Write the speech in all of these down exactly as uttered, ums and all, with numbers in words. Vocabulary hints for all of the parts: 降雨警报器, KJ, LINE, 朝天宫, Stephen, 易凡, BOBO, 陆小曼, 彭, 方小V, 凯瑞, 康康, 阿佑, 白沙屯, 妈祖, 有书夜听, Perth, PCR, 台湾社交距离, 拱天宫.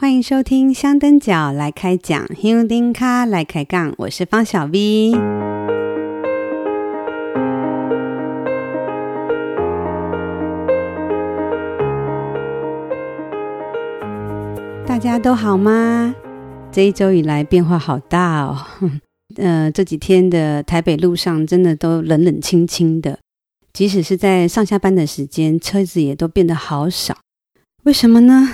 欢迎收听香灯角来开讲，香灯咖来开杠，我是方小 V。 大家都好吗？这一周以来变化好大哦呃，这几天的台北路上真的都冷冷清清的，即使是在上下班的时间，车子也都变得好少。为什么呢？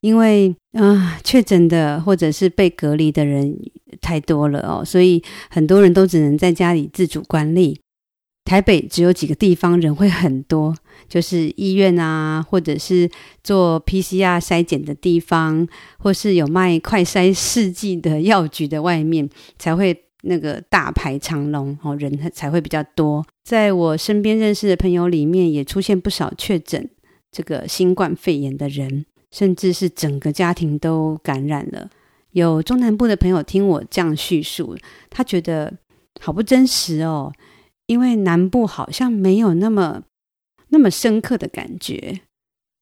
因为呃，确诊的或者是被隔离的人太多了哦，所以很多人都只能在家里自主管理。台北只有几个地方人会很多，就是医院啊，或者是做 P C R 筛检的地方，或是有卖快筛试剂的药局的外面，才会那个大排长龙哦，人才会比较多。在我身边认识的朋友里面，也出现不少确诊这个新冠肺炎的人，甚至是整个家庭都感染了。有中南部的朋友听我这样叙述，他觉得好不真实哦，因为南部好像没有那么那么深刻的感觉，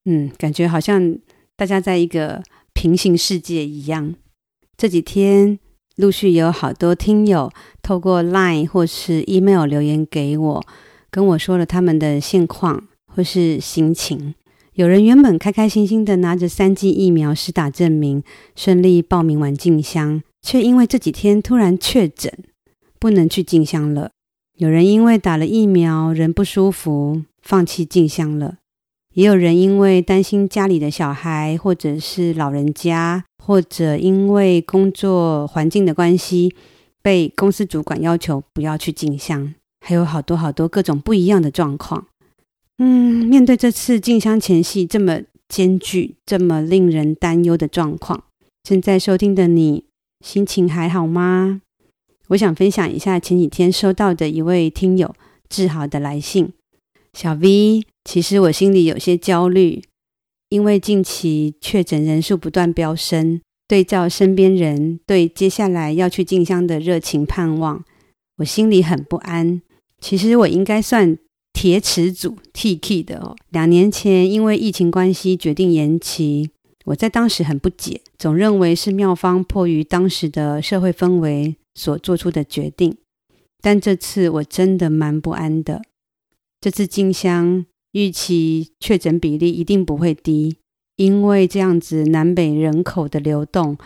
嗯，感觉好像大家在一个平行世界一样。这几天陆续有好多听友透过 LINE 或是 email 留言给我，跟我说了他们的现况或是心情。有人原本开开心心的拿着三剂疫苗施打证明，顺利报名完进香，却因为这几天突然确诊，不能去进香了。有人因为打了疫苗人不舒服，放弃进香了。也有人因为担心家里的小孩或者是老人家，或者因为工作环境的关系，被公司主管要求不要去进香，还有好多好多各种不一样的状况。嗯，面对这次进香前夕这么艰巨、这么令人担忧的状况，正在收听的你，心情还好吗？我想分享一下前几天收到的一位听友志豪的来信。小 V， 其实我心里有些焦虑，因为近期确诊人数不断飙升，对照身边人对接下来要去进香的热情盼望，我心里很不安。其实我应该算铁齿组 T K 的哦，两年前因为疫情关系决定延期，我在当时很不解，总认为是庙方迫于当时的社会氛围所做出的决定。但这次我真的蛮不安的。这次进香预期确诊比例一定不会低，因为这样子南北人口的流动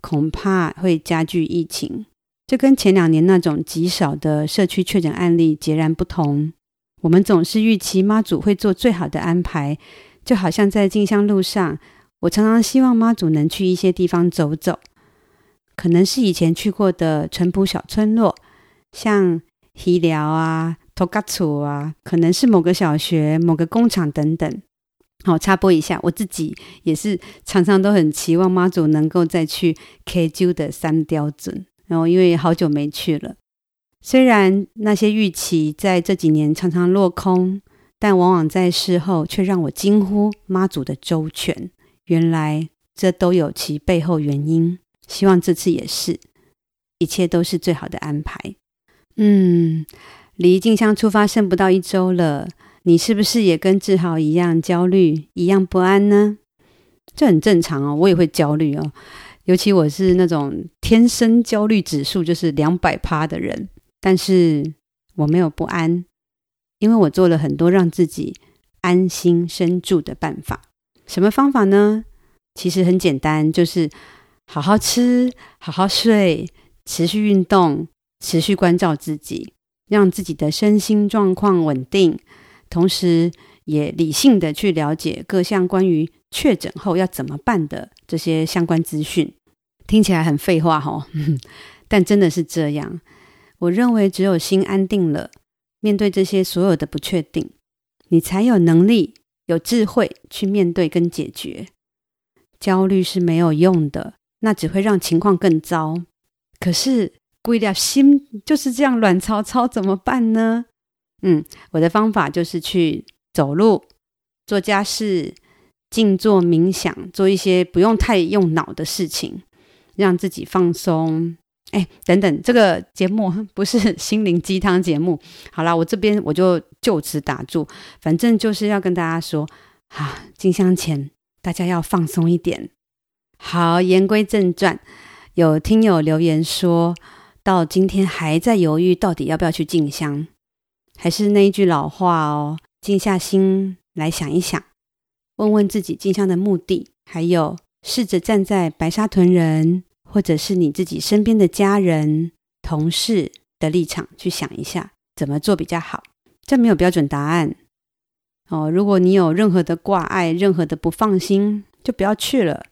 恐怕会加剧疫情。这跟前两年那种极少的社区确诊案例截然不同。我们总是预期妈祖会做最好的安排，就好像在进香路上，我常常希望妈祖能去一些地方走走，可能是以前去过的淳朴小村落，像溪寮啊、土嘎厝啊，可能是某个小学、某个工厂等等。好，插播一下，我自己也是常常都很期望妈祖能够再去 K J 的三雕准，然后因为好久没去了。虽然那些预期在这几年常常落空，但往往在事后却让我惊呼妈祖的周全，原来这都有其背后原因。希望这次也是，一切都是最好的安排。嗯，离进香出发剩不到一周了，你是不是也跟志豪一样焦虑，一样不安呢？这很正常哦，我也会焦虑哦，尤其我是那种天生焦虑指数就是 百分之两百 的人。但是我没有不安，因为我做了很多让自己安心身住的办法。什么方法呢？其实很简单，就是好好吃、好好睡、持续运动、持续关照自己，让自己的身心状况稳定，同时也理性的去了解各项关于确诊后要怎么办的这些相关资讯。听起来很废话哦，但真的是这样。我认为只有心安定了，面对这些所有的不确定，你才有能力、有智慧去面对跟解决。焦虑是没有用的，那只会让情况更糟。可是整颗心就是这样软糙糙，怎么办呢？嗯，我的方法就是去走路、做家事、静坐冥想，做一些不用太用脑的事情，让自己放松。哎，等等，这个节目不是心灵鸡汤节目。好啦，我这边我就就此打住，反正就是要跟大家说啊，进香前大家要放松一点，好，言归正传，有听友留言说到今天还在犹豫到底要不要去进香，还是那一句老话哦，静下心来想一想，问问自己进香的目的，还有试着站在白沙屯人或者是你自己身边的家人同事的立场去想一下怎么做比较好。这没有标准答案哦，如果你有任何的挂碍，任何的不放心，就不要去了。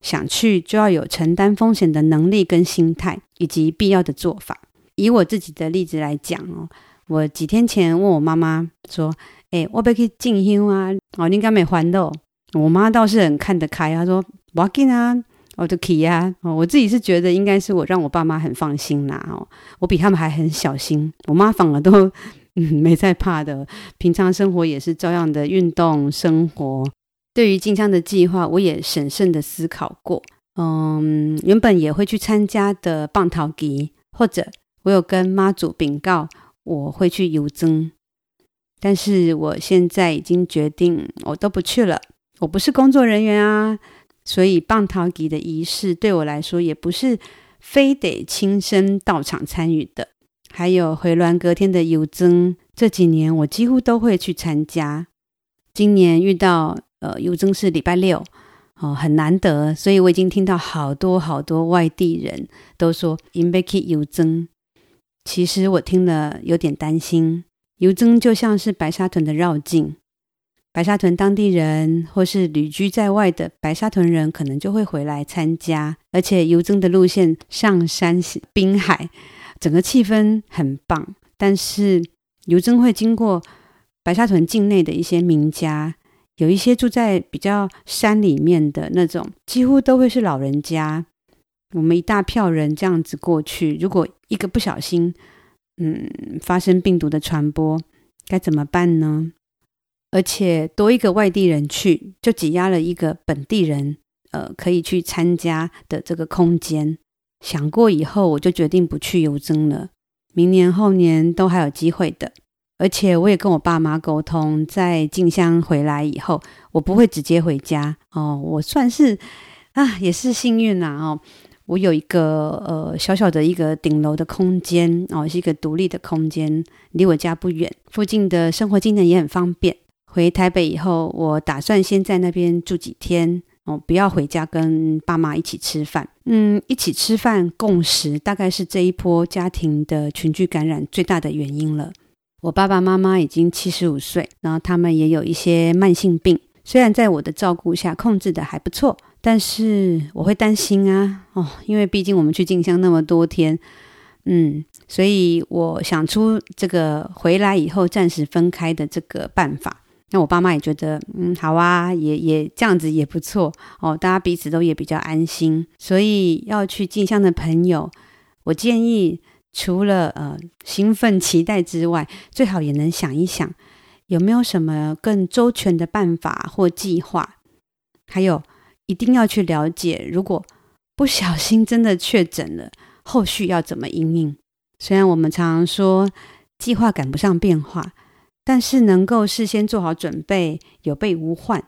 想去就要有承担风险的能力跟心态，以及必要的做法。以我自己的例子来讲哦，我几天前问我妈妈说：“哎、欸，我要去进香啊，哦，你敢没烦恼？”我妈倒是很看得开，她说：“不要紧啊，我就去啊。”哦，我自己是觉得应该是我让我爸妈很放心啦、啊。哦，我比他们还很小心，我妈反而都嗯没在怕的，平常生活也是照样的运动生活。对于进香的计划，我也审慎的思考过。嗯，原本也会去参加的棒头祭，或者我有跟妈祖禀告我会去游征，但是我现在已经决定我都不去了。我不是工作人员啊，所以棒头祭的仪式对我来说也不是非得亲身到场参与的。还有回銮隔天的游征，这几年我几乎都会去参加。今年遇到呃，游征是礼拜六、哦、很难得，所以我已经听到好多好多外地人都说他们要去游征。其实我听了有点担心，游征就像是白沙屯的绕境，白沙屯当地人或是旅居在外的白沙屯人可能就会回来参加，而且游征的路线上山滨海，整个气氛很棒。但是游征会经过白沙屯境内的一些民家，有一些住在比较山里面的那种，几乎都会是老人家。我们一大票人这样子过去，如果一个不小心，嗯，发生病毒的传播，该怎么办呢？而且多一个外地人去，就挤压了一个本地人，呃，可以去参加的这个空间。想过以后，我就决定不去游征了，明年后年都还有机会的。而且我也跟我爸妈沟通，在进香回来以后，我不会直接回家哦。我算是啊，也是幸运啦、啊、哦。我有一个呃小小的一个顶楼的空间哦，是一个独立的空间，离我家不远，附近的生活技能也很方便。回台北以后，我打算先在那边住几天哦，不要回家跟爸妈一起吃饭。嗯，一起吃饭共食，大概是这一波家庭的群聚感染最大的原因了。我爸爸妈妈已经七十五岁，然后他们也有一些慢性病，虽然在我的照顾下控制的还不错，但是我会担心啊哦，因为毕竟我们去进香那么多天，嗯，所以我想出这个回来以后暂时分开的这个办法。那我爸妈也觉得嗯好啊，也也这样子也不错哦，大家彼此都也比较安心。所以要去进香的朋友，我建议除了呃兴奋期待之外，最好也能想一想有没有什么更周全的办法或计划。还有一定要去了解，如果不小心真的确诊了，后续要怎么因应。虽然我们常说计划赶不上变化，但是能够事先做好准备，有备无患，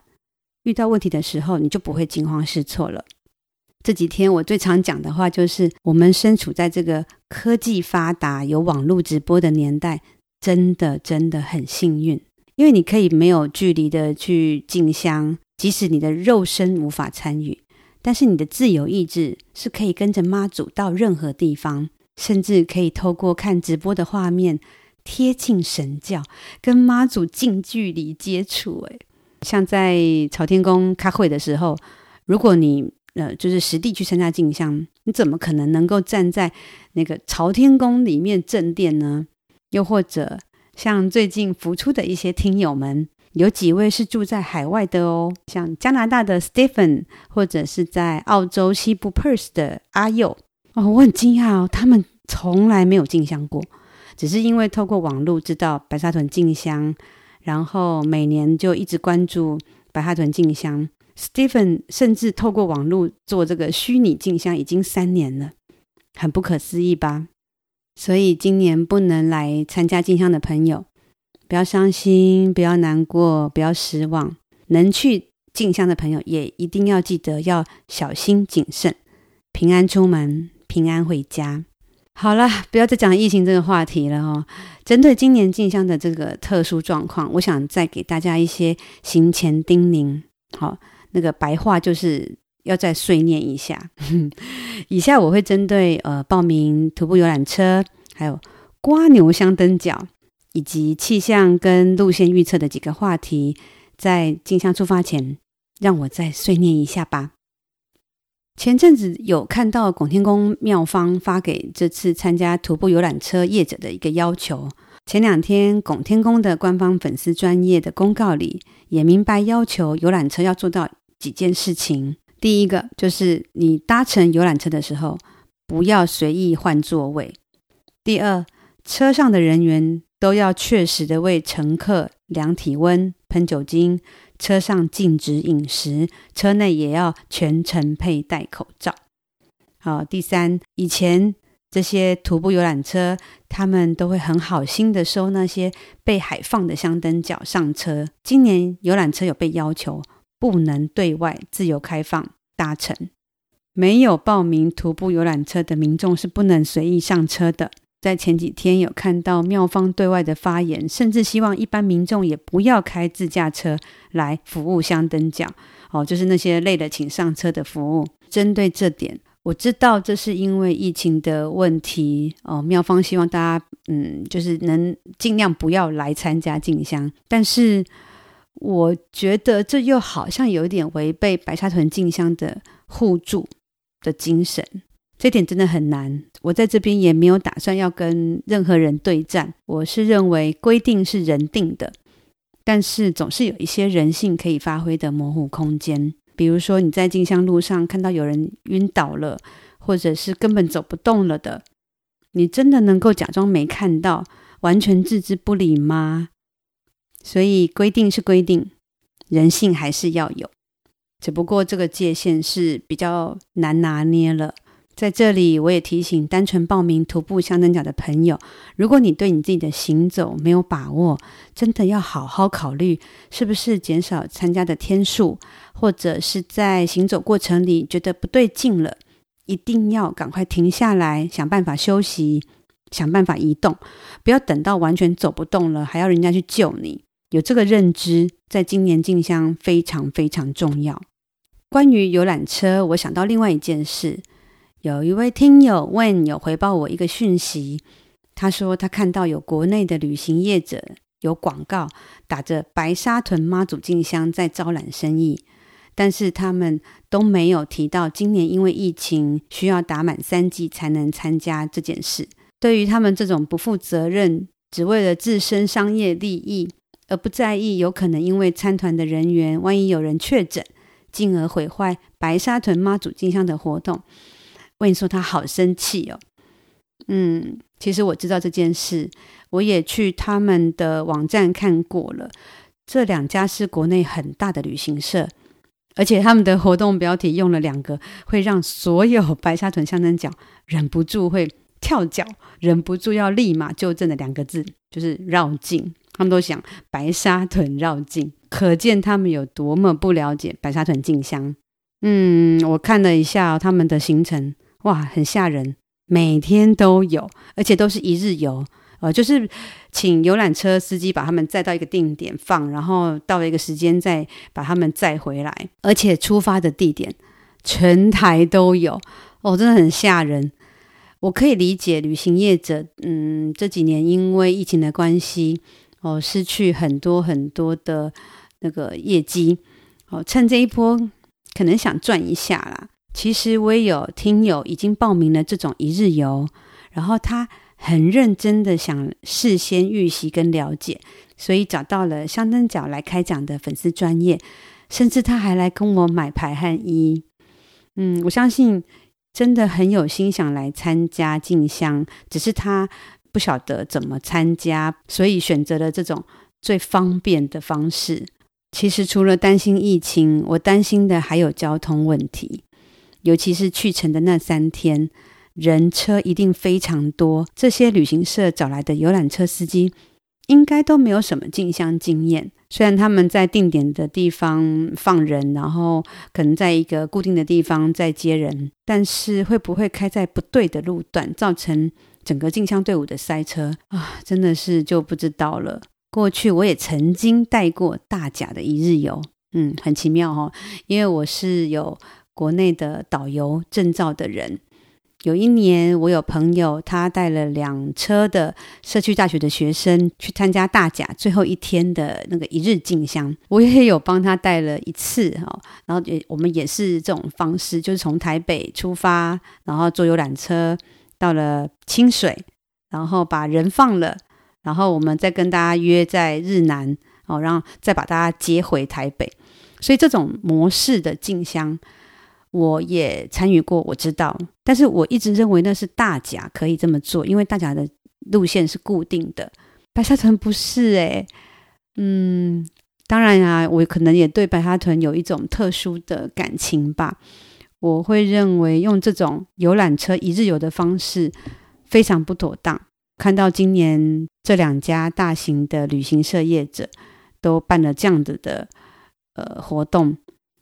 遇到问题的时候你就不会惊慌失措了。这几天我最常讲的话就是，我们身处在这个科技发达、有网络直播的年代，真的真的很幸运，因为你可以没有距离的去进香，即使你的肉身无法参与，但是你的自由意志是可以跟着妈祖到任何地方，甚至可以透过看直播的画面贴近神教，跟妈祖近距离接触。诶，像在朝天宫开会的时候，如果你呃，就是实地去参加进香，你怎么可能能够站在那个朝天宫里面正殿呢？又或者像最近浮出的一些听友们，有几位是住在海外的哦，像加拿大的 Stephen， 或者是在澳洲西部 Perth 的阿佑哦，我很惊讶哦，他们从来没有进香过，只是因为透过网络知道白沙屯进香，然后每年就一直关注白沙屯进香。Stephen 甚至透过网络做这个虚拟进香已经三年了，很不可思议吧？所以今年不能来参加进香的朋友，不要伤心，不要难过，不要失望，能去进香的朋友也一定要记得要小心谨慎，平安出门，平安回家。好了，不要再讲疫情这个话题了哦。针对今年进香的这个特殊状况，我想再给大家一些行前叮咛。好，那个白话就是要再碎念一下。以下我会针对呃报名徒步游览车，还有蝸牛香灯脚，以及气象跟路线预测的几个话题，在进香出发前，让我再碎念一下吧。前阵子有看到拱天宫庙方发给这次参加徒步游览车业者的一个要求，前两天拱天宫的官方粉丝专页的公告里也明白要求游览车要做到几件事情。第一个就是你搭乘游览车的时候不要随意换座位。第二，车上的人员都要确实的为乘客量体温、喷酒精，车上禁止饮食，车内也要全程佩戴口罩。好，第三，以前这些徒步游览车他们都会很好心的收那些被海放的香灯脚上车，今年游览车有被要求不能对外自由开放搭乘，没有报名徒步游览车的民众是不能随意上车的。在前几天有看到庙方对外的发言，甚至希望一般民众也不要开自驾车来服务香灯脚、哦、就是那些累了请上车的服务。针对这点，我知道这是因为疫情的问题、哦、庙方希望大家嗯，就是能尽量不要来参加进香，但是我觉得这又好像有点违背白沙屯进香的互助的精神，这点真的很难。我在这边也没有打算要跟任何人对战，我是认为规定是人定的，但是总是有一些人性可以发挥的模糊空间。比如说你在进香路上看到有人晕倒了，或者是根本走不动了的，你真的能够假装没看到，完全置之不理吗？所以规定是规定，人性还是要有，只不过这个界限是比较难拿捏了。在这里我也提醒单纯报名徒步香灯脚的朋友，如果你对你自己的行走没有把握，真的要好好考虑是不是减少参加的天数，或者是在行走过程里觉得不对劲了，一定要赶快停下来，想办法休息，想办法移动，不要等到完全走不动了还要人家去救你。有这个认知，在今年进香非常非常重要。关于游览车，我想到另外一件事，有一位听友问有回报我一个讯息，他说他看到有国内的旅行业者有广告打着白沙屯妈祖进香在招揽生意，但是他们都没有提到今年因为疫情需要打满三剂才能参加这件事。对于他们这种不负责任只为了自身商业利益而不在意有可能因为参团的人员万一有人确诊，进而毁坏白沙屯妈祖进香的活动，我跟你说他好生气哦。嗯，其实我知道这件事，我也去他们的网站看过了，这两家是国内很大的旅行社，而且他们的活动标题用了两个会让所有白沙屯香灯脚忍不住会跳脚，忍不住要立马纠正的两个字，就是绕境。他们都想白沙屯绕境，可见他们有多么不了解白沙屯进香。嗯，我看了一下、哦、他们的行程，哇，很吓人，每天都有，而且都是一日游，呃，就是请游览车司机把他们载到一个定点放，然后到了一个时间再把他们载回来，而且出发的地点全台都有，哦，真的很吓人。我可以理解旅行业者，嗯，这几年因为疫情的关系，哦，失去很多很多的那个业绩，哦，趁这一波。可能想赚一下啦。其实我也有听友已经报名了这种一日游，然后他很认真的想事先预习跟了解，所以找到了香灯脚来开讲的粉丝专页，甚至他还来跟我买排汗衣。嗯，我相信真的很有心想来参加进香，只是他不晓得怎么参加，所以选择了这种最方便的方式。其实除了担心疫情，我担心的还有交通问题，尤其是去程的那三天，人车一定非常多，这些旅行社找来的游览车司机应该都没有什么进香经验，虽然他们在定点的地方放人，然后可能在一个固定的地方再接人，但是会不会开在不对的路段，造成整个进香队伍的塞车啊，真的是就不知道了。过去我也曾经带过大甲的一日游，嗯，很奇妙哦，因为我是有国内的导游证照的人。有一年我有朋友他带了两车的社区大学的学生去参加大甲最后一天的那个一日进香，我也有帮他带了一次，然后我们也是这种方式，就是从台北出发，然后坐游览车到了清水，然后把人放了，然后我们再跟大家约在日南，然后再把大家接回台北。所以这种模式的进香我也参与过，我知道，但是我一直认为那是大甲可以这么做，因为大甲的路线是固定的，白沙屯不是耶、欸、嗯，当然啊，我可能也对白沙屯有一种特殊的感情吧。我会认为用这种游览车一日游的方式非常不妥当。看到今年这两家大型的旅行社业者都办了这样子的呃活动，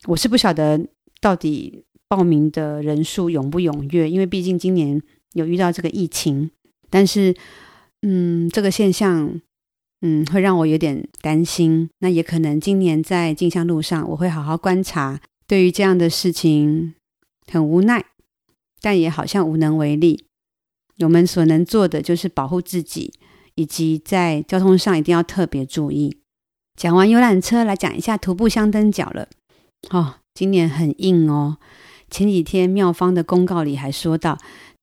我是不晓得到底报名的人数踊不踊跃，因为毕竟今年有遇到这个疫情，但是嗯，这个现象嗯会让我有点担心。那也可能今年在进香路上我会好好观察，对于这样的事情很无奈，但也好像无能为力。我们所能做的就是保护自己，以及在交通上一定要特别注意。讲完游览车，来讲一下徒步香灯脚了。哦，今年很硬哦，前几天庙方的公告里还说到，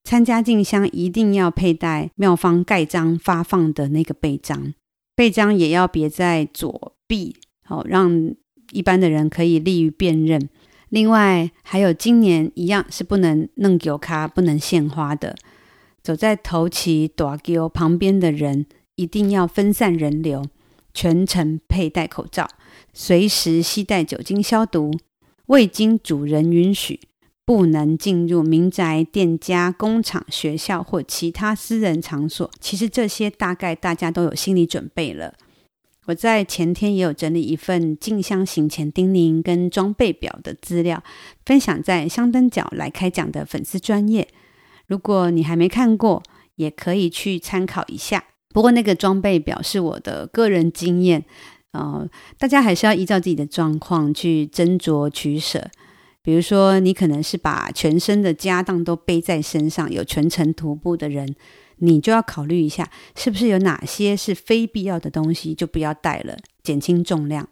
参加进香一定要佩戴庙方盖章发放的那个背章，背章也要别在左臂、哦、让一般的人可以利于辨认。另外还有今年一样是不能弄球脚，不能献花的，走在头旗大桥旁边的人一定要分散人流，全程佩戴口罩，随时携带酒精消毒，未经主人允许不能进入民宅、店家、工厂、学校或其他私人场所。其实这些大概大家都有心理准备了。我在前天也有整理一份进香行前叮咛跟装备表的资料，分享在香灯脚来开讲的粉丝专页，如果你还没看过也可以去参考一下。不过那个装备表是我的个人经验，呃、大家还是要依照自己的状况去斟酌取舍。比如说你可能是把全身的家当都背在身上，有全程徒步的人，你就要考虑一下是不是有哪些是非必要的东西就不要带了，减轻重量。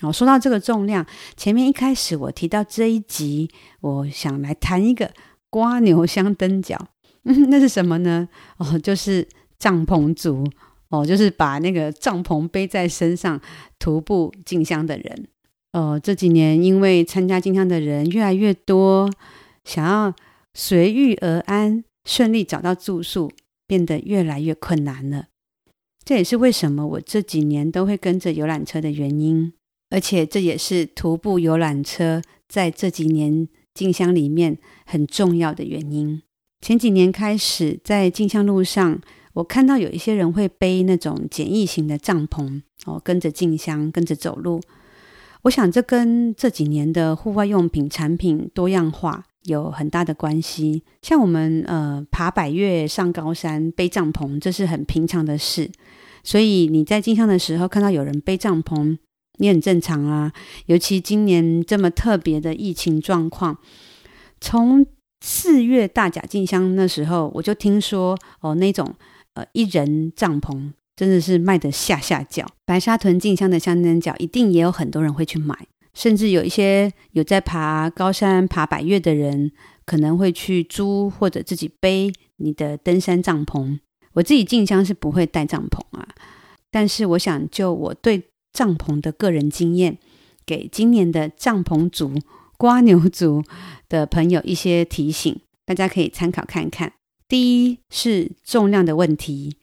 好，说到这个重量，前面一开始我提到这一集我想来谈一个蝸牛香灯脚，嗯，那是什么呢？哦，就是帐篷族哦，就是把那个帐篷背在身上徒步进香的人。呃，这几年因为参加进香的人越来越多，想要随遇而安，顺利找到住宿变得越来越困难了。这也是为什么我这几年都会跟着游览车的原因，而且这也是徒步游览车在这几年进香里面很重要的原因。前几年开始，在进香路上我看到有一些人会背那种简易型的帐篷，哦，跟着进香，跟着走路。我想这跟这几年的户外用品产品多样化有很大的关系。像我们呃爬百岳、上高山背帐篷，这是很平常的事，所以你在进香的时候看到有人背帐篷也很正常啊。尤其今年这么特别的疫情状况，从四月大甲进香那时候我就听说哦，那种呃，一人帐篷真的是卖得下下脚。白沙屯进香的香灯脚一定也有很多人会去买，甚至有一些有在爬高山爬百岳的人可能会去租或者自己背你的登山帐篷。我自己进香是不会带帐篷啊，但是我想就我对帐篷的个人经验，给今年的帐篷族、蝸牛族的朋友一些提醒，大家可以参考看看。第一是重量的问题，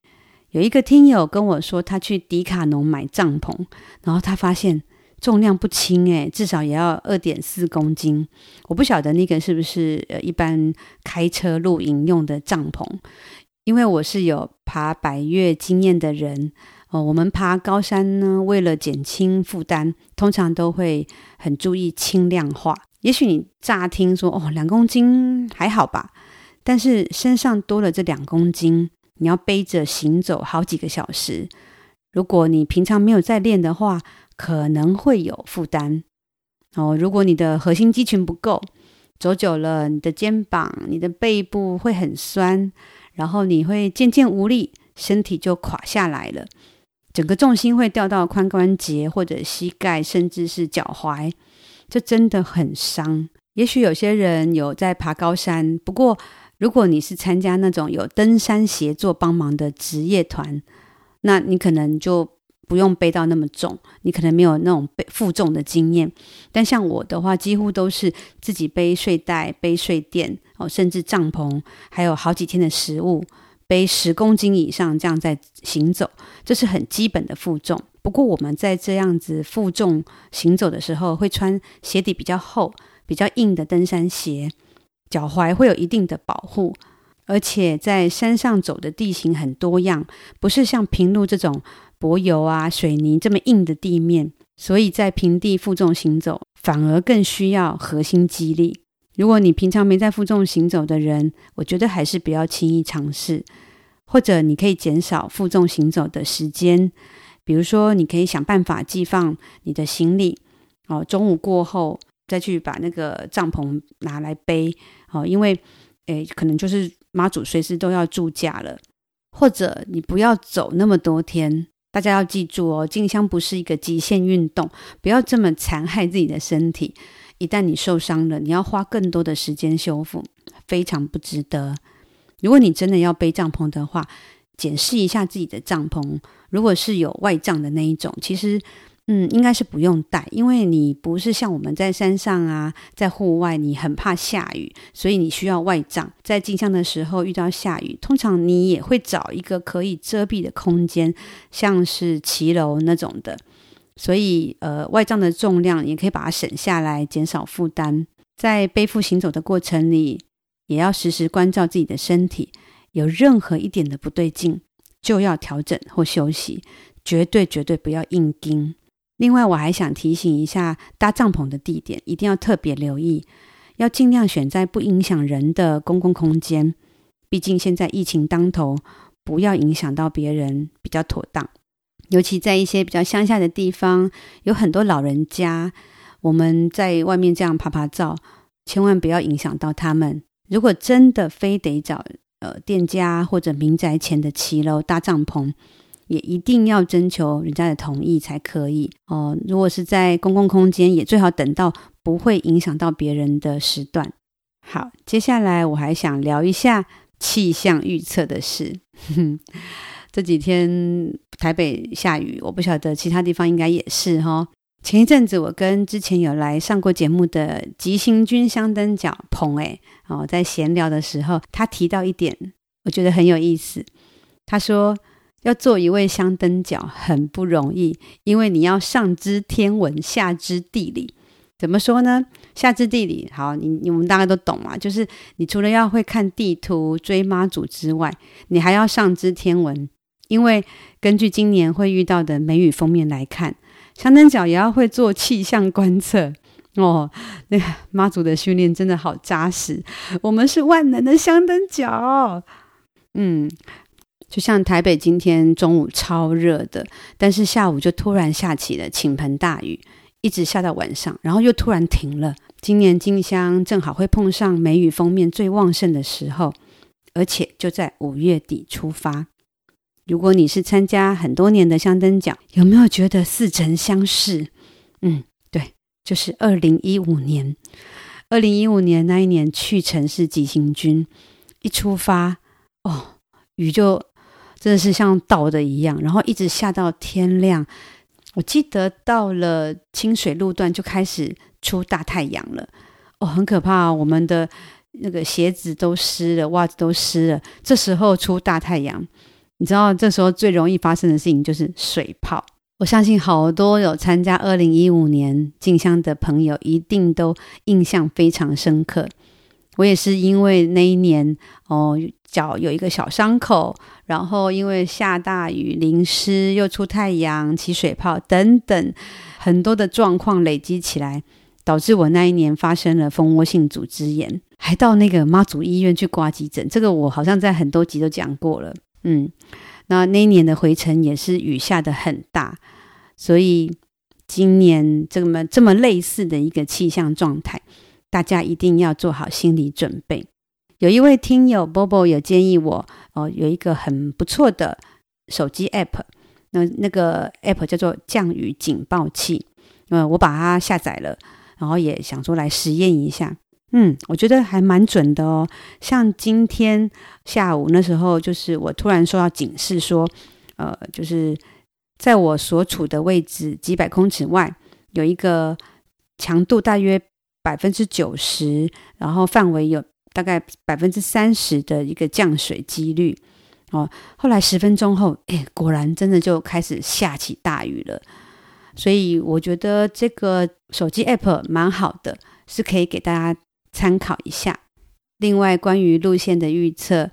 有一个听友跟我说他去迪卡侬买帐篷，然后他发现重量不轻耶，至少也要 二点四公斤。我不晓得那个是不是一般开车露营用的帐篷，因为我是有爬百岳经验的人，呃、我们爬高山呢，为了减轻负担，通常都会很注意轻量化。也许你乍听说哦，两公斤还好吧，但是身上多了这两公斤，你要背着行走好几个小时，如果你平常没有在练的话，可能会有负担、哦、如果你的核心肌群不够，走久了你的肩膀你的背部会很酸，然后你会渐渐无力，身体就垮下来了，整个重心会掉到髋关节或者膝盖甚至是脚踝，这真的很伤。也许有些人有在爬高山，不过如果你是参加那种有登山协作帮忙的职业团，那你可能就不用背到那么重，你可能没有那种背负重的经验。但像我的话，几乎都是自己背睡袋、背睡垫、哦、甚至帐篷，还有好几天的食物，背十公斤以上这样在行走，这是很基本的负重。不过我们在这样子负重行走的时候，会穿鞋底比较厚比较硬的登山鞋，脚踝会有一定的保护，而且在山上走的地形很多样，不是像平路这种柏油啊、水泥这么硬的地面，所以在平地负重行走反而更需要核心肌力。如果你平常没在负重行走的人，我觉得还是不要轻易尝试，或者你可以减少负重行走的时间，比如说你可以想办法寄放你的行李、哦、中午过后再去把那个帐篷拿来背、哦、因为诶，可能就是妈祖随时都要住驾了，或者你不要走那么多天。大家要记住哦，进香不是一个极限运动，不要这么残害自己的身体。一旦你受伤了，你要花更多的时间修复，非常不值得。如果你真的要背帐篷的话，检视一下自己的帐篷，如果是有外帐的那一种，其实嗯，应该是不用带，因为你不是像我们在山上啊，在户外你很怕下雨，所以你需要外帐。在进香的时候遇到下雨，通常你也会找一个可以遮蔽的空间，像是骑楼那种的，所以呃，外帐的重量也可以把它省下来，减少负担。在背负行走的过程里，也要时时关照自己的身体，有任何一点的不对劲就要调整或休息，绝对绝对不要硬撑。另外我还想提醒一下，搭帐篷的地点一定要特别留意，要尽量选在不影响人的公共空间，毕竟现在疫情当头，不要影响到别人比较妥当。尤其在一些比较乡下的地方，有很多老人家，我们在外面这样爬爬照，千万不要影响到他们。如果真的非得找呃店家或者民宅前的骑楼搭帐篷，也一定要征求人家的同意才可以、哦、如果是在公共空间，也最好等到不会影响到别人的时段。好，接下来我还想聊一下气象预测的事。这几天台北下雨，我不晓得其他地方应该也是、哦、前一阵子我跟之前有来上过节目的急行军香灯脚彭、欸哦、在闲聊的时候，他提到一点我觉得很有意思。他说要做一位香灯脚很不容易，因为你要上知天文下知地理。怎么说呢？下知地理，好，你你们大概都懂嘛，就是你除了要会看地图追妈祖之外，你还要上知天文，因为根据今年会遇到的梅雨封面来看，香灯脚也要会做气象观测。哦，那个妈祖的训练真的好扎实，我们是万能的香灯脚。嗯，就像台北今天中午超热的，但是下午就突然下起了倾盆大雨，一直下到晚上，然后又突然停了。今年进香正好会碰上梅雨封面最旺盛的时候，而且就在五月底出发。如果你是参加很多年的香灯脚，有没有觉得似曾相识？嗯，对，就是二零一五年。二零一五年那一年去程是急行军，一出发，哦，雨就真的是像倒的一样，然后一直下到天亮。我记得到了清水路段就开始出大太阳了，哦，很可怕、哦、我们的那个鞋子都湿了，袜子都湿了。这时候出大太阳，你知道这时候最容易发生的事情就是水泡。我相信好多有参加二零一五年进香的朋友一定都印象非常深刻。我也是因为那一年哦，脚有一个小伤口，然后因为下大雨淋湿，又出太阳起水泡等等很多的状况累积起来，导致我那一年发生了蜂窝性组织炎，还到那个妈祖医院去挂急诊，这个我好像在很多集都讲过了。嗯，那那一年的回程也是雨下得很大，所以今年这么这么类似的一个气象状态，大家一定要做好心理准备。有一位听友 B O B O 有建议我、哦、有一个很不错的手机 app， 那, 那个 app 叫做降雨警报器、呃、我把它下载了，然后也想说来实验一下。嗯，我觉得还蛮准的哦。像今天下午那时候，就是我突然收到警示说，呃，就是在我所处的位置几百公尺外，有一个强度大约 百分之九十， 然后范围有大概 百分之三十 的一个降水几率。哦，后来十分钟后，诶，果然真的就开始下起大雨了。所以我觉得这个手机 app 蛮好的，是可以给大家参考一下。另外关于路线的预测，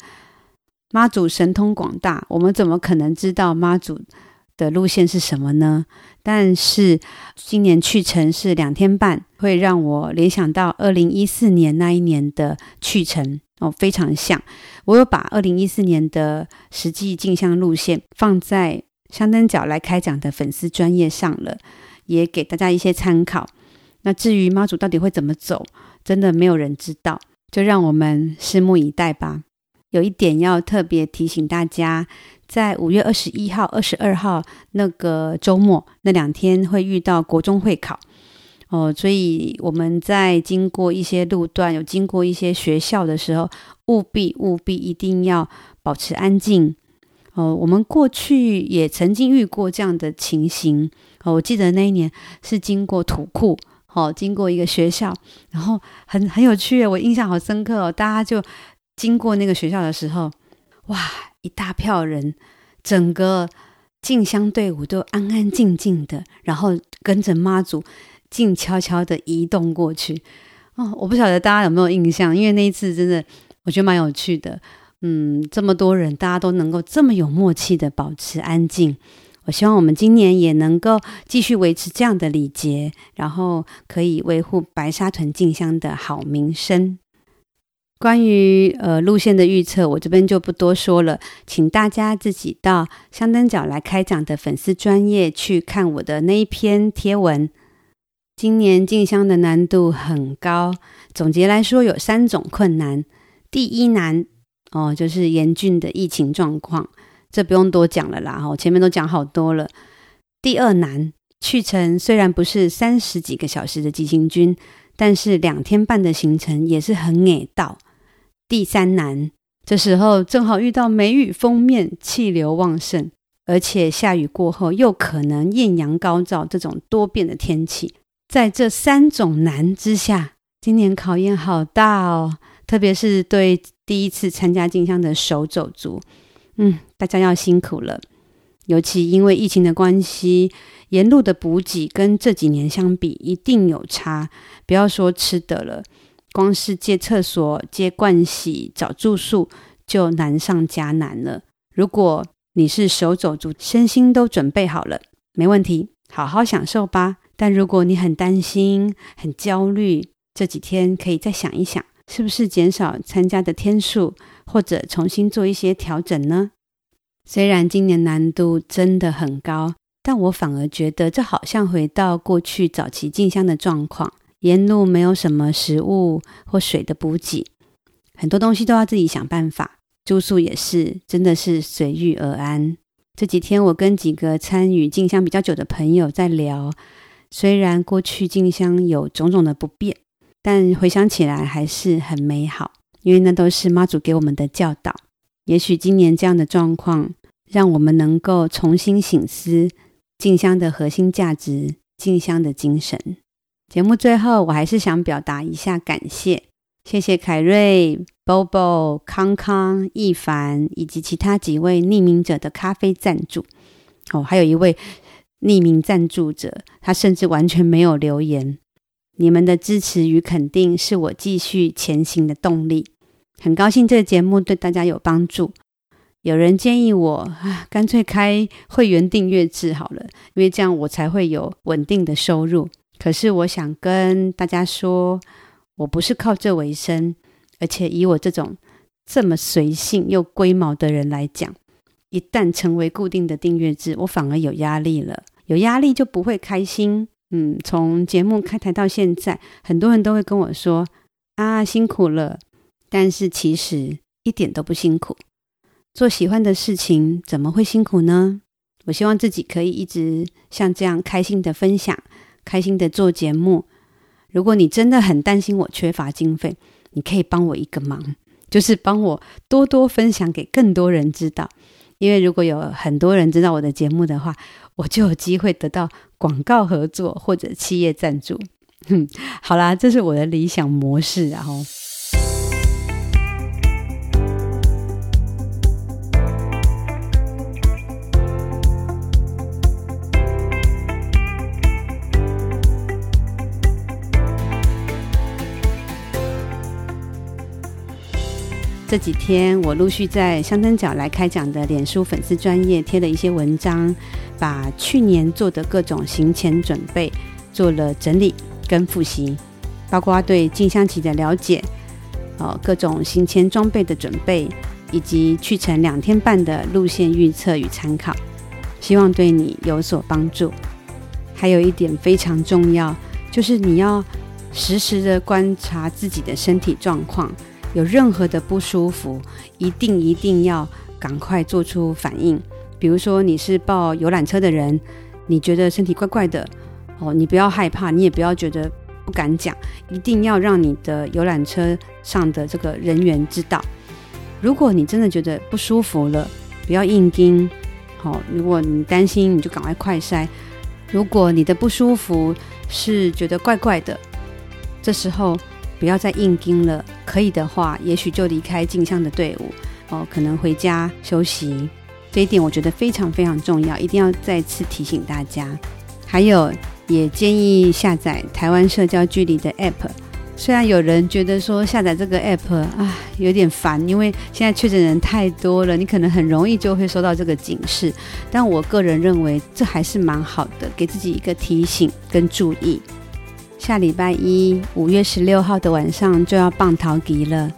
妈祖神通广大，我们怎么可能知道妈祖的路线是什么呢？但是今年去程是两天半，会让我联想到二零一四年那一年的去程、哦、非常像。我有把二零一四年的实际进香路线放在香灯脚来开讲的粉丝专页上了，也给大家一些参考。那至于妈祖到底会怎么走，真的没有人知道，就让我们拭目以待吧。有一点要特别提醒大家，在五月二十一号、二十二号那个周末，那两天会遇到国中会考哦，所以我们在经过一些路段，有经过一些学校的时候，务必务必一定要保持安静。哦，我们过去也曾经遇过这样的情形。哦，我记得那一年是经过土库。哦，经过一个学校，然后很很有趣，我印象好深刻哦。大家就经过那个学校的时候，哇，一大票人，整个进香队伍都安安静静的，然后跟着妈祖静悄悄的移动过去。哦，我不晓得大家有没有印象，因为那一次真的我觉得蛮有趣的。嗯，这么多人，大家都能够这么有默契的保持安静。我希望我们今年也能够继续维持这样的礼节，然后可以维护白沙屯进香的好名声。关于呃路线的预测，我这边就不多说了，请大家自己到香灯脚来开讲的粉丝专页去看我的那一篇贴文。今年进香的难度很高，总结来说有三种困难。第一难哦，就是严峻的疫情状况。这不用多讲了啦，前面都讲好多了。第二难，去程虽然不是三十几个小时的急行军，但是两天半的行程也是很累到。第三难，这时候正好遇到梅雨封面，气流旺盛，而且下雨过后又可能艳阳高照，这种多变的天气。在这三种难之下，今年考验好大哦，特别是对第一次参加进香的手肘族。嗯，大家要辛苦了。尤其因为疫情的关系，沿路的补给跟这几年相比一定有差，不要说吃的了，光是借厕所、借盥洗、找住宿就难上加难了。如果你是手肘族，身心都准备好了，没问题，好好享受吧。但如果你很担心、很焦虑，这几天可以再想一想，是不是减少参加的天数，或者重新做一些调整呢？虽然今年难度真的很高，但我反而觉得这好像回到过去早期进香的状况，沿路没有什么食物或水的补给，很多东西都要自己想办法，住宿也是，真的是随遇而安。这几天我跟几个参与进香比较久的朋友在聊，虽然过去进香有种种的不便，但回想起来还是很美好，因为那都是妈祖给我们的教导。也许今年这样的状况，让我们能够重新省思进香的核心价值、进香的精神。节目最后，我还是想表达一下感谢，谢谢凯瑞、Bobo、康康、易凡以及其他几位匿名者的咖啡赞助。哦，还有一位匿名赞助者，他甚至完全没有留言。你们的支持与肯定是我继续前行的动力。很高兴这个节目对大家有帮助。有人建议我、啊、干脆开会员订阅制好了，因为这样我才会有稳定的收入。可是我想跟大家说，我不是靠这为生，而且以我这种这么随性又龟毛的人来讲，一旦成为固定的订阅制，我反而有压力了，有压力就不会开心。嗯，从节目开台到现在，很多人都会跟我说啊，辛苦了，但是其实一点都不辛苦。做喜欢的事情怎么会辛苦呢？我希望自己可以一直像这样开心的分享，开心的做节目。如果你真的很担心我缺乏经费，你可以帮我一个忙，就是帮我多多分享给更多人知道。因为如果有很多人知道我的节目的话，我就有机会得到广告合作或者企业赞助。哼，好啦，这是我的理想模式啊吼。这几天我陆续在香灯角来开讲的脸书粉丝专页贴了一些文章，把去年做的各种行前准备做了整理跟复习，包括对进香期的了解、哦、各种行前装备的准备，以及去程两天半的路线预测与参考，希望对你有所帮助。还有一点非常重要，就是你要时时的观察自己的身体状况，有任何的不舒服，一定一定要赶快做出反应。比如说你是抱游览车的人，你觉得身体怪怪的、哦、你不要害怕，你也不要觉得不敢讲，一定要让你的游览车上的这个人员知道。如果你真的觉得不舒服了，不要硬撑、哦、如果你担心，你就赶快快筛。如果你的不舒服是觉得怪怪的，这时候不要再硬撑了，可以的话也许就离开进香的队伍、哦、可能回家休息。这一点我觉得非常非常重要，一定要再次提醒大家。还有也建议下载台湾社交距离的 A P P。 虽然有人觉得说下载这个 A P P 啊有点烦，因为现在确诊人太多了，你可能很容易就会收到这个警示，但我个人认为这还是蛮好的，给自己一个提醒跟注意。下礼拜一五月十六号的晚上就要棒桃吉了，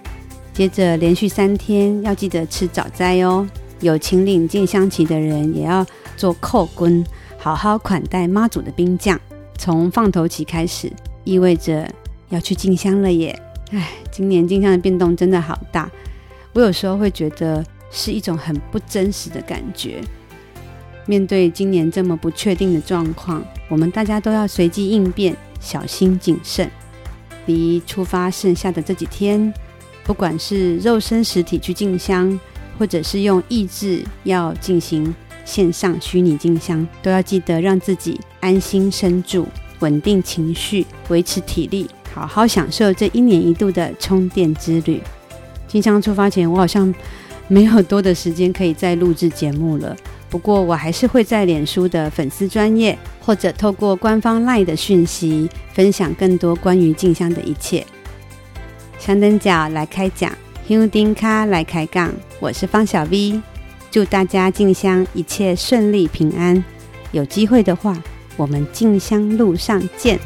接着连续三天要记得吃早斋哦。有请领进香旗的人也要做扣根，好好款待妈祖的兵将。从放头旗开始，意味着要去进香了耶。唉，今年进香的变动真的好大，我有时候会觉得是一种很不真实的感觉。面对今年这么不确定的状况，我们大家都要随机应变，小心谨慎。离出发剩下的这几天，不管是肉身实体去进香，或者是用意志要进行线上虚拟进香，都要记得让自己安心身住，稳定情绪，维持体力，好好享受这一年一度的充电之旅。进香出发前我好像没有多的时间可以再录制节目了，不过我还是会在脸书的粉丝专页，或者透过官方 LINE 的讯息分享更多关于进香的一切。香灯角来开讲，香丁卡来开杠，我是方小 V， 祝大家进香一切顺利平安，有机会的话我们进香路上见。